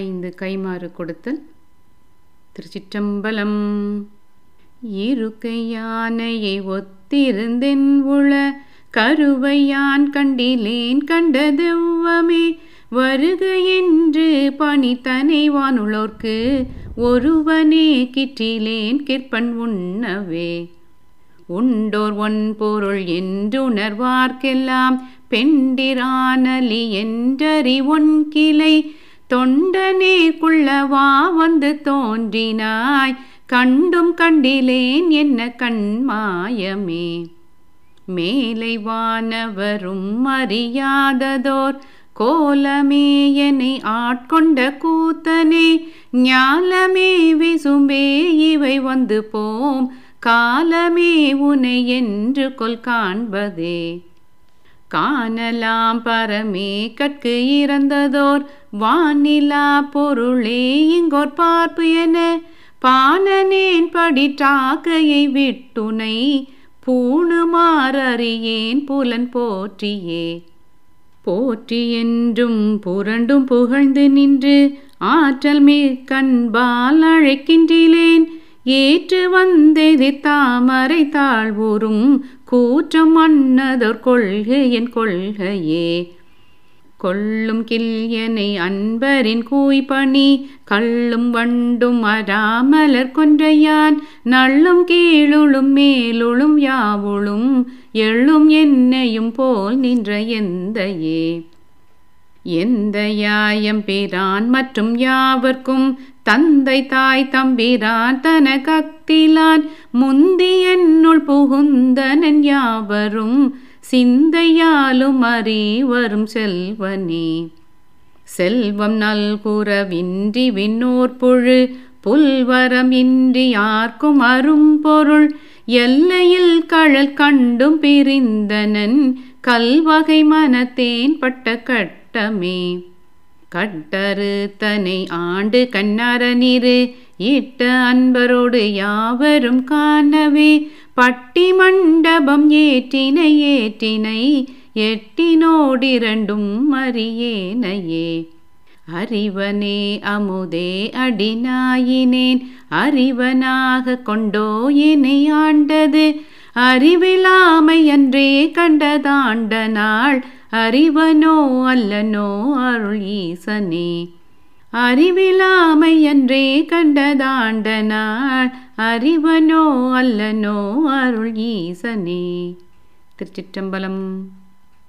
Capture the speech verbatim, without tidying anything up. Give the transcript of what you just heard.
ஐந்து கைமாறு கொடுத்தல். திருச்சிற்றம்பலம். இருக்கையானையை ஒத்திருந்தென் உள கருவையான் கண்டிலேன் கண்டதெவ்வமே வருக என்று பணி தனைவானுள்ளோர்க்கு ஒருவனே கிற்றிலேன் கிற்பன் உண்ணவே. உண்டோர் ஒன் பொருள் என்று உணர்வார்க்கெல்லாம் பெண்டிரானலி என்றறி ஒன் கிளை தொண்டனேக்குள்ளவா வந்து தோன்றினாய் கண்டும் கண்டிலேன் என்ன கண்மாயமே. மேலை வானவரும் அறியாததோர் கோலமேயனை ஆட்கொண்ட கூத்தனே ஞாலமே விசும்பே இவை வந்து போம் காலமே உனை என்று கொல் காண்பதே. காணலாம் பரமே கற்கு இறந்ததோர் வானிலா பொருளே இங்கோர் பார்ப்பு என பாணனேன் படி தாக்கையை விட்டுனை பூணுமாறியேன் புலன் போற்றியே. போற்றி என்றும் புரண்டும் புகழ்ந்து நின்று ஆற்றல் மிக்கன்பால் அழைக்கின்றேன் ஏற்று வந்தெதிர் தாமரை தாழ்வூரும் கூற்றம் அன்னதோர் கொள்கு என் கொள்கையே. கொள்ளும் கிள்யனை அன்பரின் கூய்பணி கள்ளும் வண்டும் அராமலர் கொன்றையான் நள்ளும் கீழுளும் மேலுளும் யாவுளும் எழும் என்னையும் போல் நின்ற எந்தையே. எந்த யாயம் பிரான் மற்றும் யாவர்க்கும் தந்தை தாய் தம்பிரான் தன கத்திலான் முந்தி என்னுள் புகுந்தனன் யாவரும் சிந்தையாலும் அறிவரும் செல்வனே. செல்வம் நல்குறவின்றி விண்ணோர் பொழு புல்வரம் இன்றி யார்க்கும் அரும் பொருள் எல்லையில் கழல் கண்டும் பிரிந்தனன் கல்வகை மனத்தேன் பட்ட கட்டமே. கட்டரு தனை ஆண்டு கண்ணார நீரு இட்ட அன்பரோடு யாவரும் காணவே பட்டி மண்டபம் ஏற்றினை ஏற்றினை எட்டினோடிரண்டும் அறியேனையே. அறிவனே அமுதே அடிநாயினேன் அறிவனாக கொண்டோ என்னை ஆண்டது அறிவிலாமை அன்றே கண்டதாண்ட நாள் அறிவனோ அல்லனோ அருள் ஈசனே. அறிவிலாமை அன்றே கண்டதாண்ட நாள் அறிவனோ அல்லனோ அருள் ஈசனே. திருச்சிற்றம்பலம்.